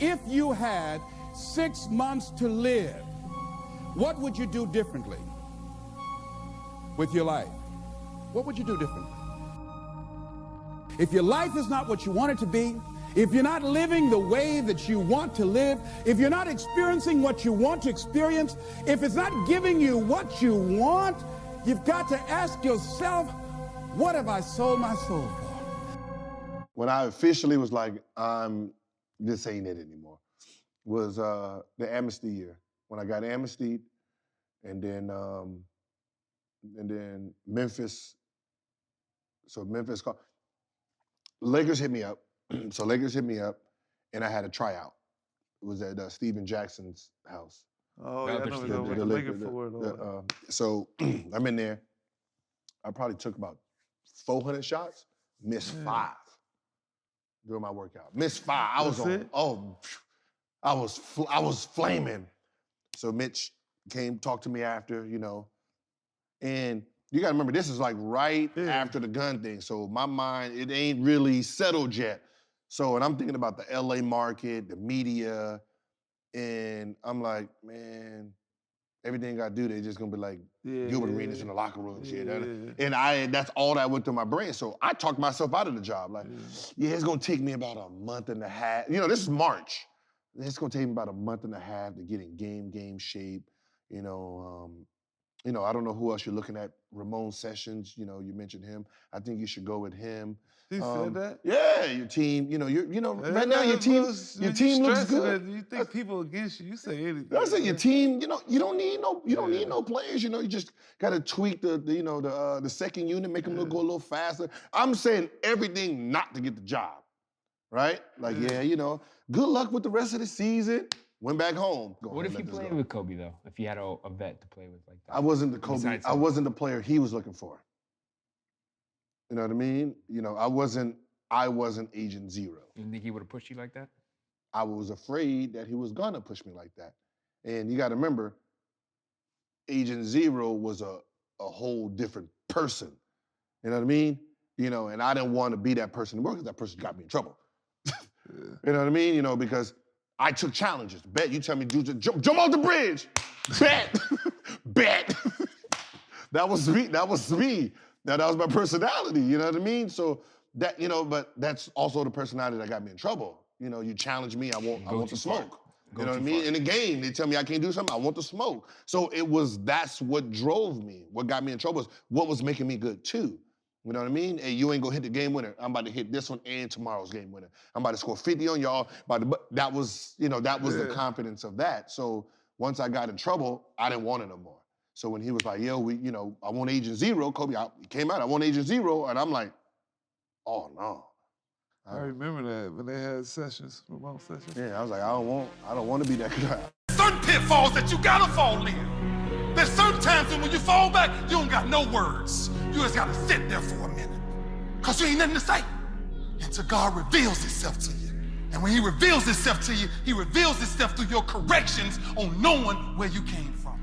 if you had 6 months to live, what would you do differently with your life? What would you do differently? If your life is not what you want it to be, if you're not living the way that you want to live, if you're not experiencing what you want to experience, if it's not giving you what you want, you've got to ask yourself, what have I sold my soul for? When I officially was like, this ain't it anymore, was the amnesty year. When I got amnestied, and then Memphis, so Memphis called. Lakers hit me up. So Lakers hit me up, and I had a tryout. It was at Steven Jackson's house. Oh, yeah, I know the Lakers forward. So I'm in there. I probably took about 400 shots, missed five during my workout. Missed five. I was on. Oh, I was flaming. So Mitch came, talked to me after, you know, and you gotta remember, this is like right after the gun thing. So my mind, it ain't really settled yet. So, and I'm thinking about the LA market, the media, and I'm like, man, everything I do, they just gonna be like, Gilbert Arenas in the locker room and shit. And that's all that went through my brain. So I talked myself out of the job. Like, it's gonna take me about a month and a half. You know, this is March. It's gonna take me about a month and a half to get in game shape. You know, I don't know who else you're looking at. Ramon Sessions, you know, you mentioned him. I think you should go with him. He said that? Yeah, your team. You know, right now your team looks good. You think people against you? You say anything? I said your team. You know, you don't need no players. You know, you just gotta tweak the second unit, make them go a little faster. I'm saying everything not to get the job, right? Like good luck with the rest of the season. Went back home. What if you played with Kobe though? If you had a vet to play with like that, I wasn't the player he was looking for. You know what I mean? You know, I wasn't Agent Zero. You think he would have pushed you like that? I was afraid that he was gonna push me like that, and you got to remember, Agent Zero was a whole different person. You know what I mean? You know, and I didn't want to be that person anymore because that person got me in trouble. You know what I mean? You know, because I took challenges. Bet, you tell me, dude, jump off the bridge. Bet, bet. That was me. Now, that was my personality, you know what I mean? So that, you know, but that's also the personality that got me in trouble. You know, you challenge me, I want the smoke. You know what I mean? In the game, they tell me I can't do something, I want the smoke. So that's what drove me. What got me in trouble is what was making me good too. You know what I mean? Hey, you ain't gonna hit the game winner. I'm about to hit this one and tomorrow's game winner. I'm about to score 50 on y'all. That was the confidence of that. So once I got in trouble, I didn't want it no more. So when he was like, yo, I want Agent Zero, Kobe, he came out, I want Agent Zero, and I'm like, oh no. I remember that when they had sessions, remote sessions. Yeah, I was like, I don't want to be that guy. Certain pitfalls that you gotta fall in. There's certain times when you fall back, you don't got no words. You just gotta sit there for a minute, cause you ain't nothing to say until God reveals himself to you. And when he reveals himself to you, he reveals himself through your corrections on knowing where you came from.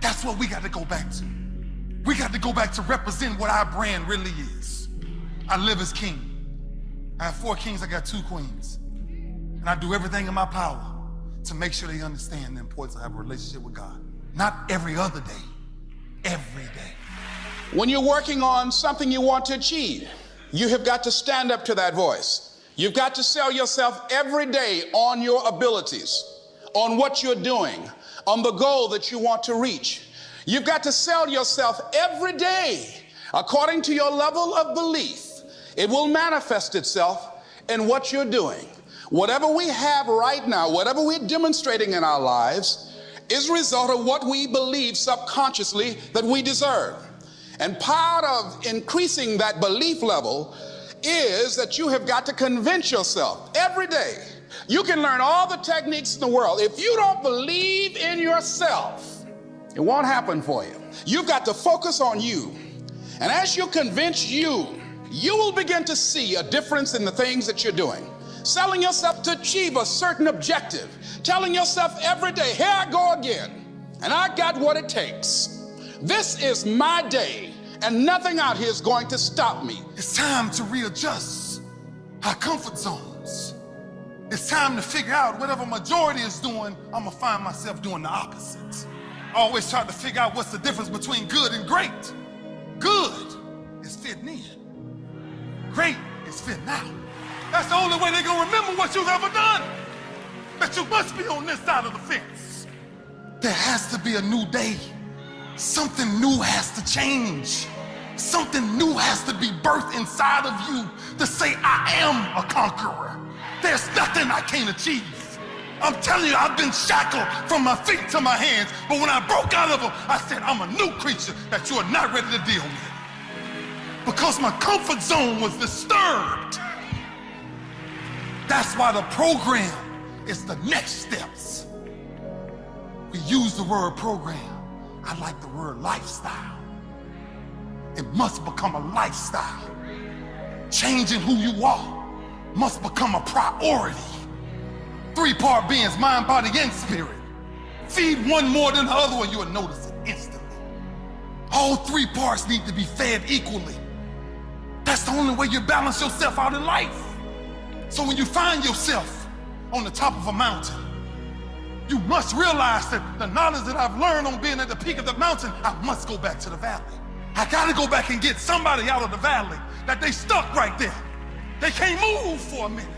That's what we gotta go back to. We gotta go back to represent what our brand really is. I live as king. I have 4 kings, I got 2 queens. And I do everything in my power to make sure they understand the importance of having a relationship with God. Not every other day, every day. When you're working on something you want to achieve, you have got to stand up to that voice. You've got to sell yourself every day on your abilities, on what you're doing, on the goal that you want to reach. You've got to sell yourself every day according to your level of belief. It will manifest itself in what you're doing. Whatever we have right now, whatever we're demonstrating in our lives is a result of what we believe subconsciously that we deserve. And part of increasing that belief level is that you have got to convince yourself every day. You can learn all the techniques in the world. If you don't believe in yourself, it won't happen for you. You've got to focus on you. And as you convince you, you will begin to see a difference in the things that you're doing. Selling yourself to achieve a certain objective. Telling yourself every day, here I go again. And I got what it takes. This is my day, and nothing out here is going to stop me. It's time to readjust our comfort zones It's time to figure out whatever majority is doing, I'm gonna find myself doing the opposite. I always try to figure out what's the difference between good and great. Good is fitting in. Great is fitting out. That's the only way they're gonna remember what you've ever done. But you must be on this side of the fence. There has to be a new day. Something new has to change. Something new has to be birthed inside of you to say, I am a conqueror. There's nothing I can't achieve. I'm telling you, I've been shackled from my feet to my hands, but when I broke out of them, I said, I'm a new creature that you are not ready to deal with. Because my comfort zone was disturbed. That's why the program is the next steps. We use the word program. I like the word lifestyle. It must become a lifestyle. Changing who you are must become a priority. 3-part beings, mind, body, and spirit. Feed one more than the other one, you'll notice it instantly. All 3 parts need to be fed equally. That's the only way you balance yourself out in life. So when you find yourself on the top of a mountain, you must realize that the knowledge that I've learned on being at the peak of the mountain, I must go back to the valley. I gotta go back and get somebody out of the valley that they stuck right there. They can't move for a minute.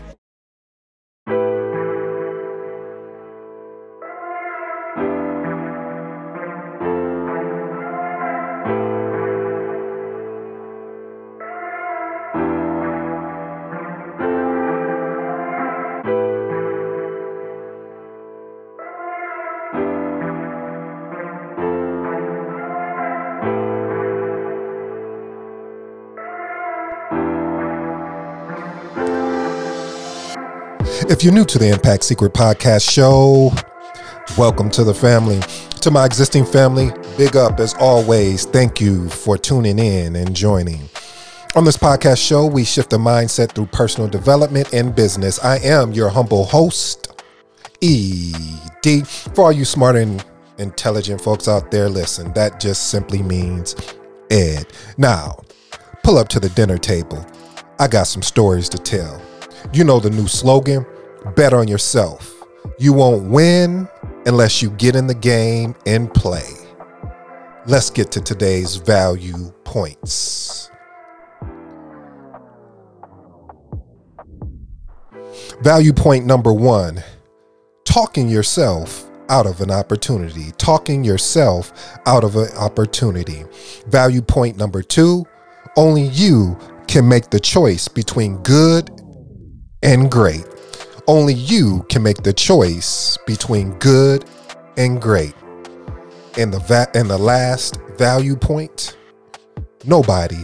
If you're new to the Impact Secret Podcast show, welcome to the family. To my existing family, big up as always. Thank you for tuning in and joining. On this podcast show, we shift the mindset through personal development and business. I am your humble host, ED. For all you smart and intelligent folks out there, listen, that just simply means Ed. Now, pull up to the dinner table. I got some stories to tell. You know the new slogan. Bet on yourself. You won't win unless you get in the game and play. Let's get to today's value points. Value point number 1, talking yourself out of an opportunity. Talking yourself out of an opportunity. Value point number 2, only you can make the choice between good and great. Only you can make the choice between good and great. And the last value point, nobody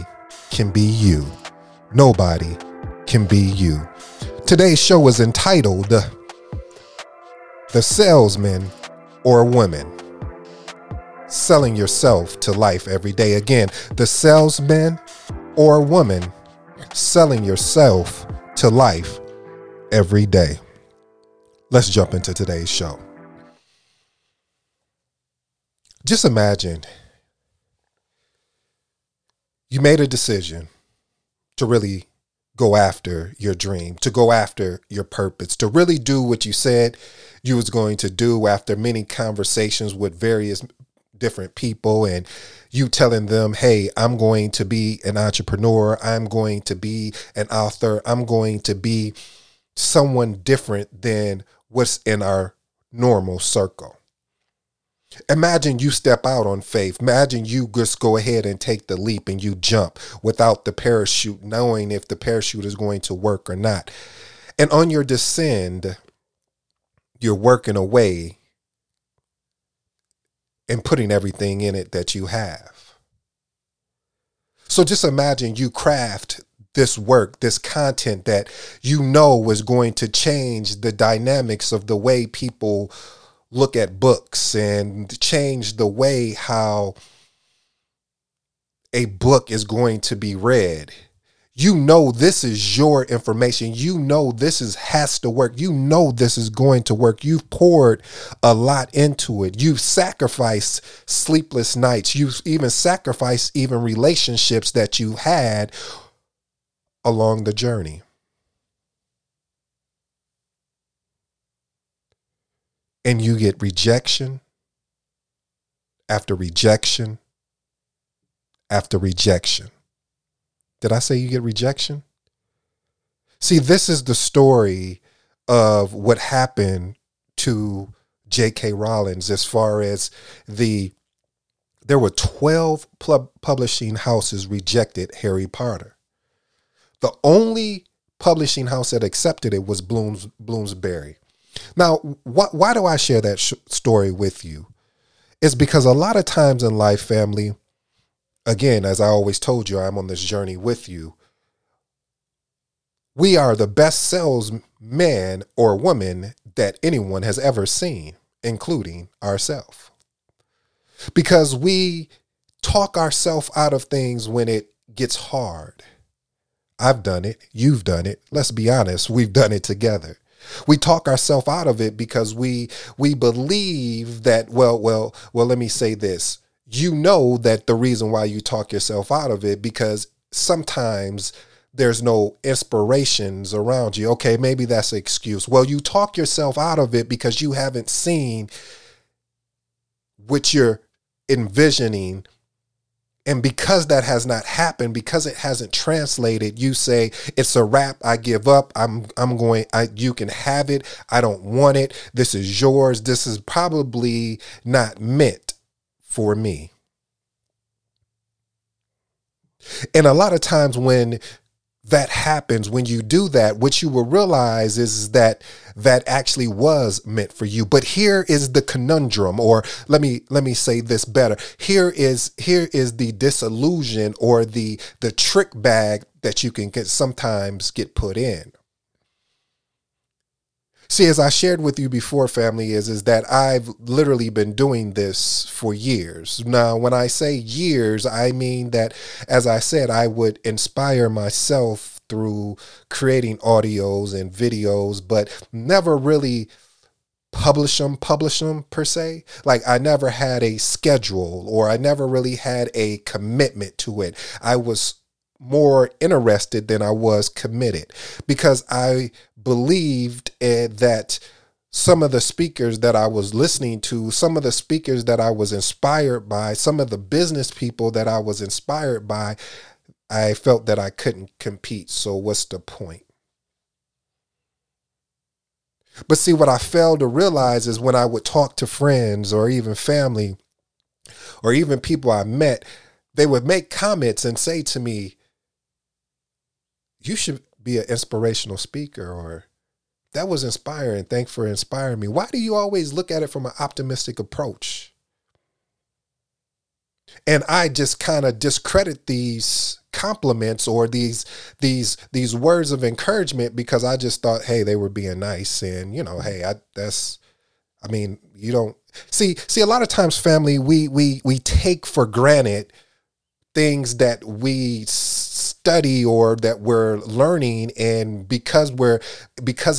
can be you. Nobody can be you. Today's show is entitled The Salesman or Woman. Selling yourself to life every day. Again, the salesman or woman, selling yourself to life every day. Let's jump into today's show. Just imagine you made a decision to really go after your dream, to go after your purpose, to really do what you said you was going to do after many conversations with various different people and you telling them, hey, I'm going to be an entrepreneur. I'm going to be an author. I'm going to be someone different than what's in our normal circle. Imagine you step out on faith. Imagine you just go ahead and take the leap and you jump without the parachute, knowing if the parachute is going to work or not. And on your descend, you're working away and putting everything in it that you have. So just imagine you craft this work, this content that you know was going to change the dynamics of the way people look at books and change the way how a book is going to be read. You know this is your information. You know this has to work. You know this is going to work. You've poured a lot into it. You've sacrificed sleepless nights. You've even sacrificed even relationships that you had along the journey. and you get rejection after rejection after rejection. Did I say you get rejection? See, this is the story of what happened to J.K. Rowling as far as there were 12 publishing houses rejected Harry Potter. The only publishing house that accepted it was Bloomsbury. Now, why do I share that story with you? It's because a lot of times in life, family, again, as I always told you, I'm on this journey with you. We are the best salesman or woman that anyone has ever seen, including ourselves. Because we talk ourselves out of things when it gets hard. I've done it. You've done it. Let's be honest. We've done it together. We talk ourselves out of it because we believe that, well, let me say this. You know that the reason why you talk yourself out of it, because sometimes there's no inspirations around you. Okay, maybe that's an excuse. Well, you talk yourself out of it because you haven't seen what you're envisioning. And because that has not happened, because it hasn't translated, you say, it's a wrap. I give up. You can have it. I don't want it. This is yours. This is probably not meant for me. And a lot of times when that happens, when you do that, what you will realize is that actually was meant for you. But here is the conundrum, or let me say this better. Here is the disillusion, or the trick bag that you can sometimes get put in. See, as I shared with you before, family, is that I've literally been doing this for years. Now, when I say years, I mean that, as I said, I would inspire myself through creating audios and videos, but never really publish them per se. Like, I never had a schedule, or I never really had a commitment to it. I was more interested than I was committed, because I believed that some of the speakers that I was listening to, some of the speakers that I was inspired by, some of the business people that I was inspired by, I felt that I couldn't compete. So what's the point? But see, what I failed to realize is when I would talk to friends or even family or even people I met, they would make comments and say to me, you should be an inspirational speaker, or that was inspiring. Thanks for inspiring me. Why do you always look at it from an optimistic approach? And I just kind of discredit these compliments or these words of encouragement, because I just thought, hey, they were being nice. And, you know, hey, you don't see a lot of times, family, we take for granted things that we study or that we're learning, and because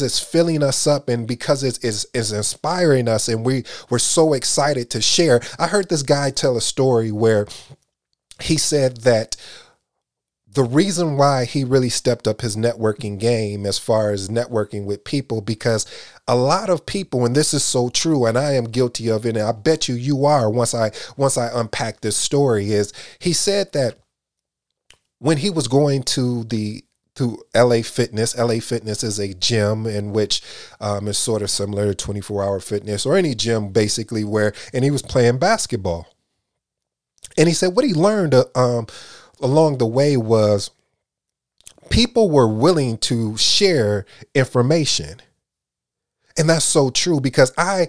it's filling us up, and because it is inspiring us, and we're so excited to share. I heard this guy tell a story where he said that the reason why he really stepped up his networking game as far as networking with people, because a lot of people, and this is so true, and I am guilty of it, and I bet you are once I unpack this story, is he said that when he was going to LA Fitness. LA Fitness is a gym in which is sort of similar to 24 hour fitness or any gym, basically, and he was playing basketball. And he said what he learned along the way was people were willing to share information. And that's so true, because I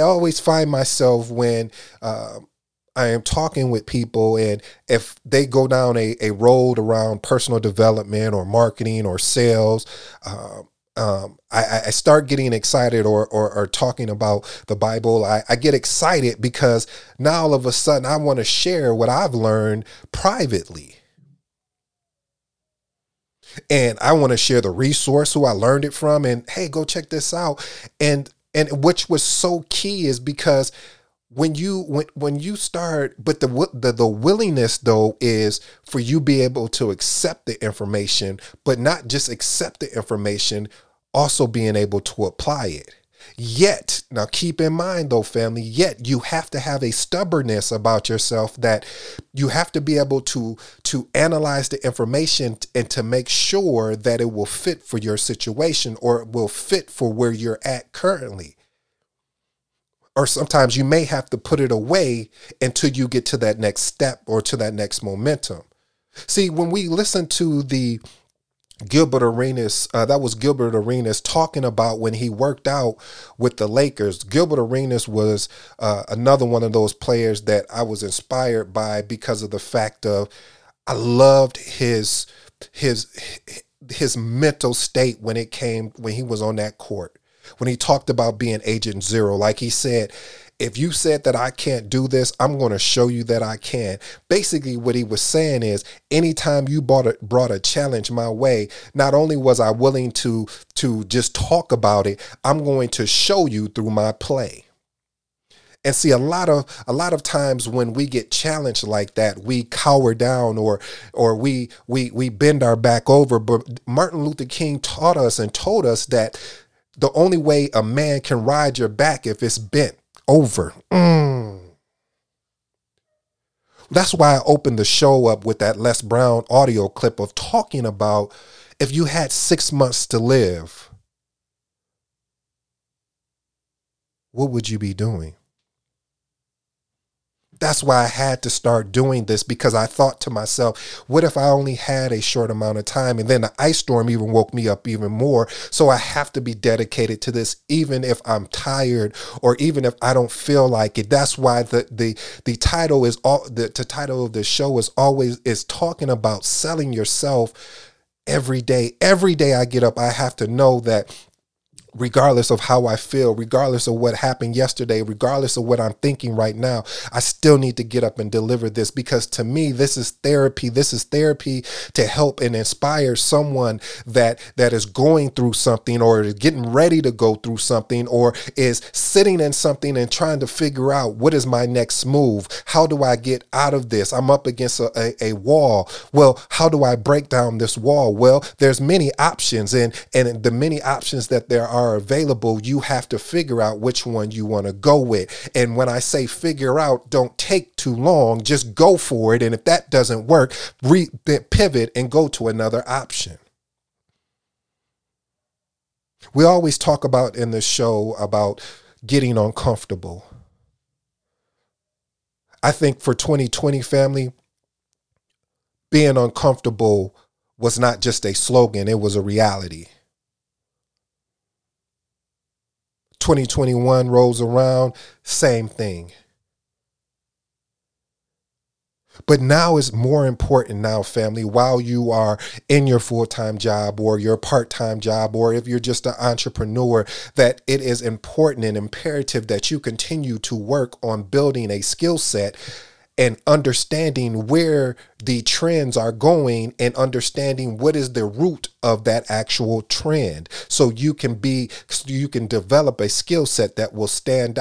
always find myself when I am talking with people, and if they go down a road around personal development or marketing or sales, I start getting excited or talking about the Bible. I get excited because now all of a sudden I want to share what I've learned privately. And I want to share the resource, who I learned it from, and hey, go check this out. And which was so key is because when you start, but the willingness though is for you be able to accept the information, but not just accept the information, also being able to apply it. Yet, now keep in mind though, family, yet you have to have a stubbornness about yourself that you have to be able to analyze the information and to make sure that it will fit for your situation or it will fit for where you're at currently. Or sometimes you may have to put it away until you get to that next step or to that next momentum. See, when we listen to the Gilbert Arenas, that was Gilbert Arenas talking about when he worked out with the Lakers. Gilbert Arenas was another one of those players that I was inspired by because of the fact of I loved his mental state when it came when he was on that court, when he talked about being Agent Zero. Like he said, if you said that I can't do this, I'm going to show you that I can. Basically, what he was saying is anytime you brought a challenge my way, not only was I willing to just talk about it, I'm going to show you through my play. And see, a lot of times when we get challenged like that, we cower down or we bend our back over. But Martin Luther King taught us and told us that the only way a man can ride your back if it's bent over. That's why I opened the show up with that Les Brown audio clip of talking about if you had 6 months to live, what would you be doing? That's why I had to start doing this, because I thought to myself, what if I only had a short amount of time? And then the ice storm even woke me up even more. So I have to be dedicated to this, even if I'm tired or even if I don't feel like it. That's why the title is all the title of the show is always is talking about selling yourself every day. Every day I get up, I have to know that regardless of how I feel, regardless of what happened yesterday, regardless of what I'm thinking right now, I still need to get up and deliver this, because to me, this is therapy. This is therapy to help and inspire someone that is going through something or is getting ready to go through something or is sitting in something and trying to figure out what is my next move? How do I get out of this? I'm up against a wall. Well, how do I break down this wall? Well, there's many options, and the many options that there are available, you have to figure out which one you want to go with. And when I say figure out, don't take too long, just go for it. And if that doesn't work, pivot and go to another option. We always talk about in the show about getting uncomfortable. I think for 2020, family, being uncomfortable was not just a slogan, it was a reality. 2021 rolls around, same thing. But now it's more important now, family, while you are in your full-time job or your part-time job, or if you're just an entrepreneur, that it is important and imperative that you continue to work on building a skill set and understanding where the trends are going and understanding what is the root of that actual trend, so you can develop a skill set that will stand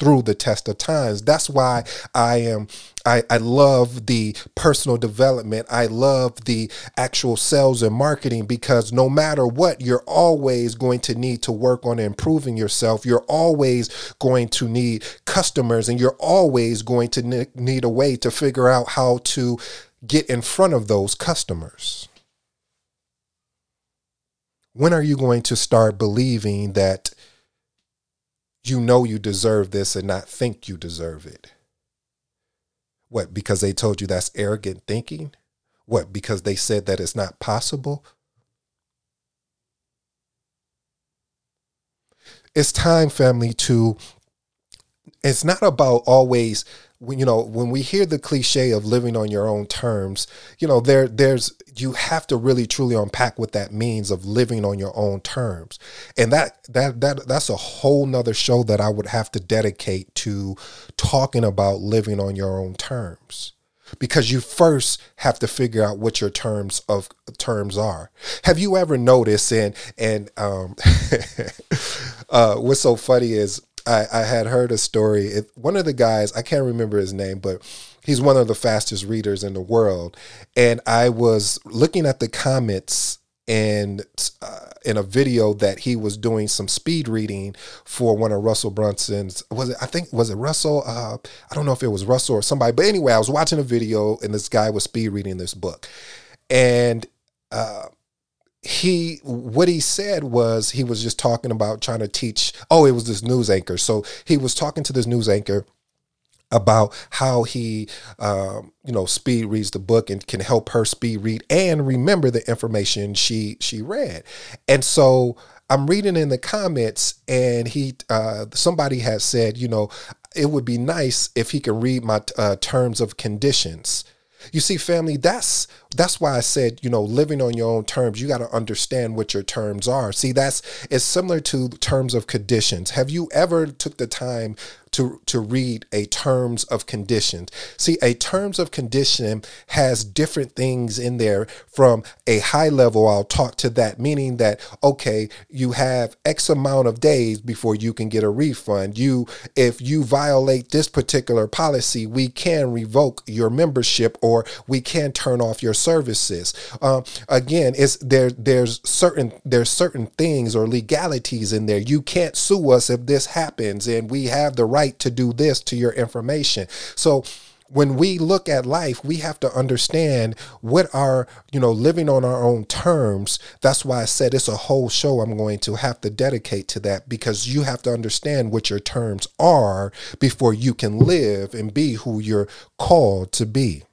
through the test of times. That's why I love the personal development. I love the actual sales and marketing, because no matter what, you're always going to need to work on improving yourself. You're always going to need customers, and you're always going to need a way to figure out how to get in front of those customers. When are you going to start believing that you know you deserve this and not think you deserve it? What, because they told you that's arrogant thinking? What, because they said that it's not possible? It's time, family, it's not about always, when we hear the cliche of living on your own terms, you have to really truly unpack what that means of living on your own terms. And that's a whole nother show that I would have to dedicate to talking about living on your own terms, because you first have to figure out what your terms are. Have you ever noticed? And what's so funny is I had heard a story. One of the guys, I can't remember his name, but he's one of the fastest readers in the world. And I was looking at the comments and in a video that he was doing some speed reading for one of Russell Brunson's, I don't know if it was Russell or somebody, but anyway, I was watching a video and this guy was speed reading this book, and he was just talking about trying to teach. Oh, it was this news anchor. So he was talking to this news anchor about how he, speed reads the book and can help her speed read and remember the information she read. And so I'm reading in the comments, and somebody has said, it would be nice if he could read my terms of conditions. You see, family, that's why I said, living on your own terms, you got to understand what your terms are. See, it's similar to terms of conditions. Have you ever took the time to read a terms of conditions? See, a terms of condition has different things in there. From a high level, I'll talk to that, meaning that, okay, you have X amount of days before you can get a refund. If you violate this particular policy, we can revoke your membership, or we can turn off your services. Again, there's certain things or legalities in there. You can't sue us if this happens, and we have the right to do this to your information. So when we look at life, we have to understand what our, living on our own terms. That's why I said it's a whole show I'm going to have to dedicate to that, because you have to understand what your terms are before you can live and be who you're called to be.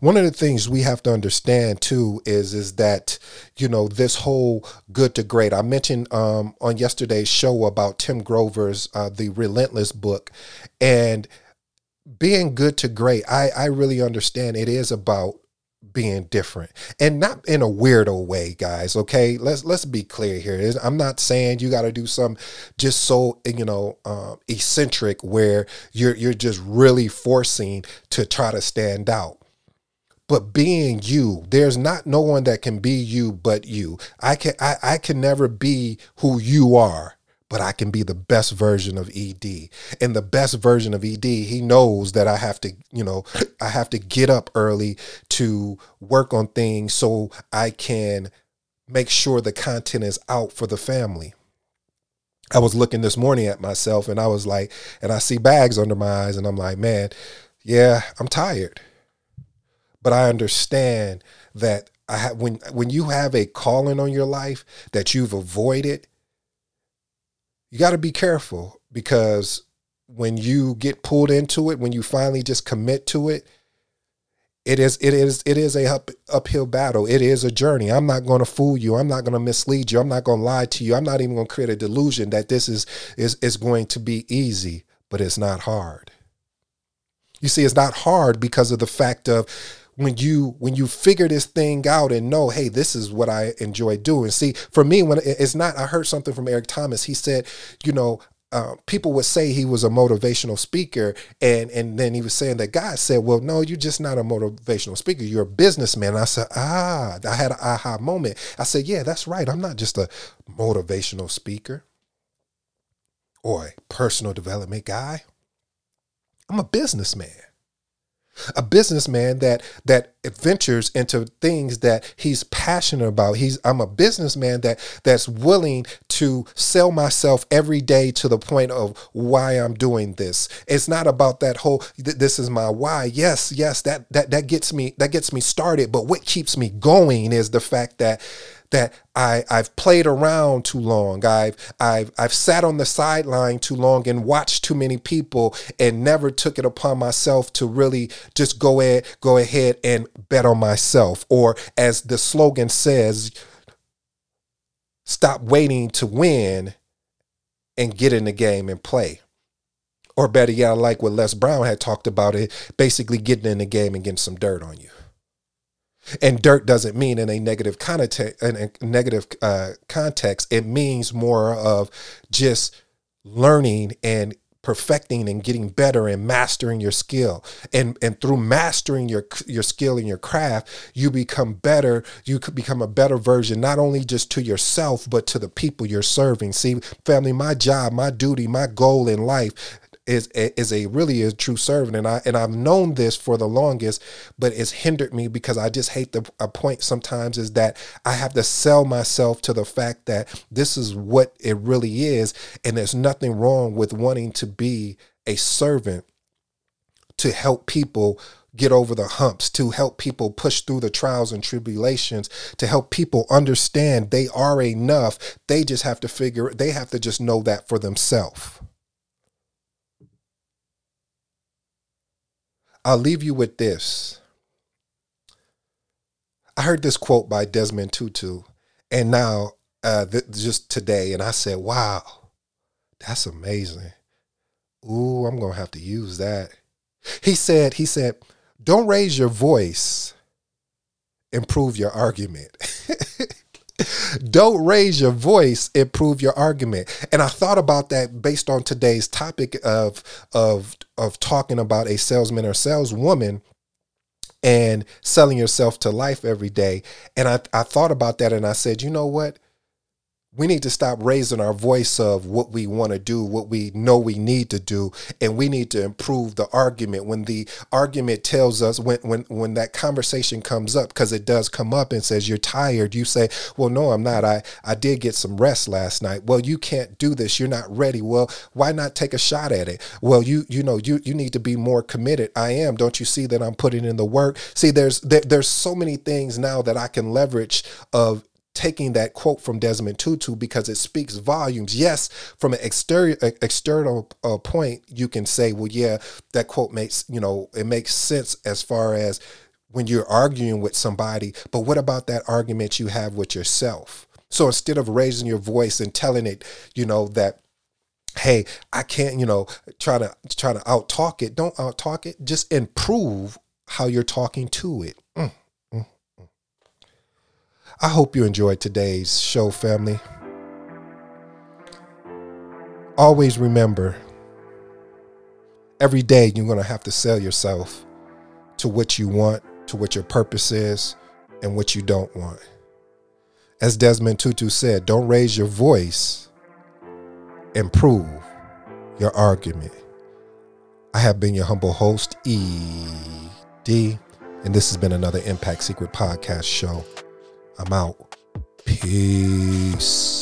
One of the things we have to understand too is that, this whole good to great. I mentioned on yesterday's show about Tim Grover's The Relentless book, and being good to great. I really understand it is about being different, and not in a weirdo way, guys. Okay, let's be clear here. I'm not saying you got to do something just so eccentric where you're just really forcing to try to stand out. But being you, there's not no one that can be you but you. I can never be who you are, but I can be the best version of ED. And the best version of ED, he knows that I have to get up early to work on things so I can make sure the content is out for the family. I was looking this morning at myself, and I was like, and I see bags under my eyes, and I'm like, man, yeah, I'm tired. But I understand that when you have a calling on your life that you've avoided, you got to be careful, because when you get pulled into it, when you finally just commit to it, it is a uphill battle. It is a journey. I'm not going to fool you. I'm not going to mislead you. I'm not going to lie to you. I'm not even going to create a delusion that this is going to be easy, but it's not hard. You see, it's not hard because of the fact of, when you figure this thing out and know, hey, this is what I enjoy doing. See, for me, I heard something from Eric Thomas. He said, people would say he was a motivational speaker. And then he was saying that God said, well, no, you're just not a motivational speaker. You're a businessman. And I said, I had an aha moment. I said, yeah, that's right. I'm not just a motivational speaker or a personal development guy. I'm a businessman. A businessman that ventures into things that he's passionate about. I'm a businessman that's willing to sell myself every day to the point of why I'm doing this. It's not about that whole this is my why. Yes, that gets me started. But what keeps me going is the fact that I've played around too long. I've sat on the sideline too long and watched too many people and never took it upon myself to really just go ahead and bet on myself. Or as the slogan says, stop waiting to win and get in the game and play. Or better yet, like what Les Brown had talked about, it basically getting in the game and getting some dirt on you. And dirt doesn't mean in a negative context. It means more of just learning and perfecting and getting better and mastering your skill. And through mastering your skill and your craft, you become better. You could become a better version, not only just to yourself, but to the people you're serving. See, family, my job, my duty, my goal in life is really a true servant. And I've known this for the longest, but it's hindered me because I just hate a point sometimes is that I have to sell myself to the fact that this is what it really is. And there's nothing wrong with wanting to be a servant, to help people get over the humps, to help people push through the trials and tribulations, to help people understand they are enough. They just have to just know that for themselves. I'll leave you with this. I heard this quote by Desmond Tutu, and now just today, and I said, wow, that's amazing. Ooh, I'm going to have to use that. He said, don't raise your voice, improve your argument. Don't raise your voice, improve your argument. And I thought about that based on today's topic of talking about a salesman or saleswoman and selling yourself to life every day. And I thought about that and I said, you know what? We need to stop raising our voice of what we want to do, what we know we need to do, and we need to improve the argument. When the argument tells us, when that conversation comes up, because it does come up and says, you're tired, you say, well, no, I'm not. I did get some rest last night. Well, you can't do this. You're not ready. Well, why not take a shot at it? Well, you need to be more committed. I am. Don't you see that I'm putting in the work? See, there's so many things now that I can leverage of taking that quote from Desmond Tutu, because it speaks volumes. Yes, from an external point, you can say, well, yeah, that quote makes sense as far as when you're arguing with somebody. But what about that argument you have with yourself? So instead of raising your voice and telling it, that, hey, I can't, try to outtalk it. Don't outtalk it. Just improve how you're talking to it. I hope you enjoyed today's show, family. Always remember, every day you're going to have to sell yourself to what you want, to what your purpose is, and what you don't want. As Desmond Tutu said, don't raise your voice, improve your argument. I have been your humble host, ED, and this has been another Impact Secret Podcast show. I'm out. Peace.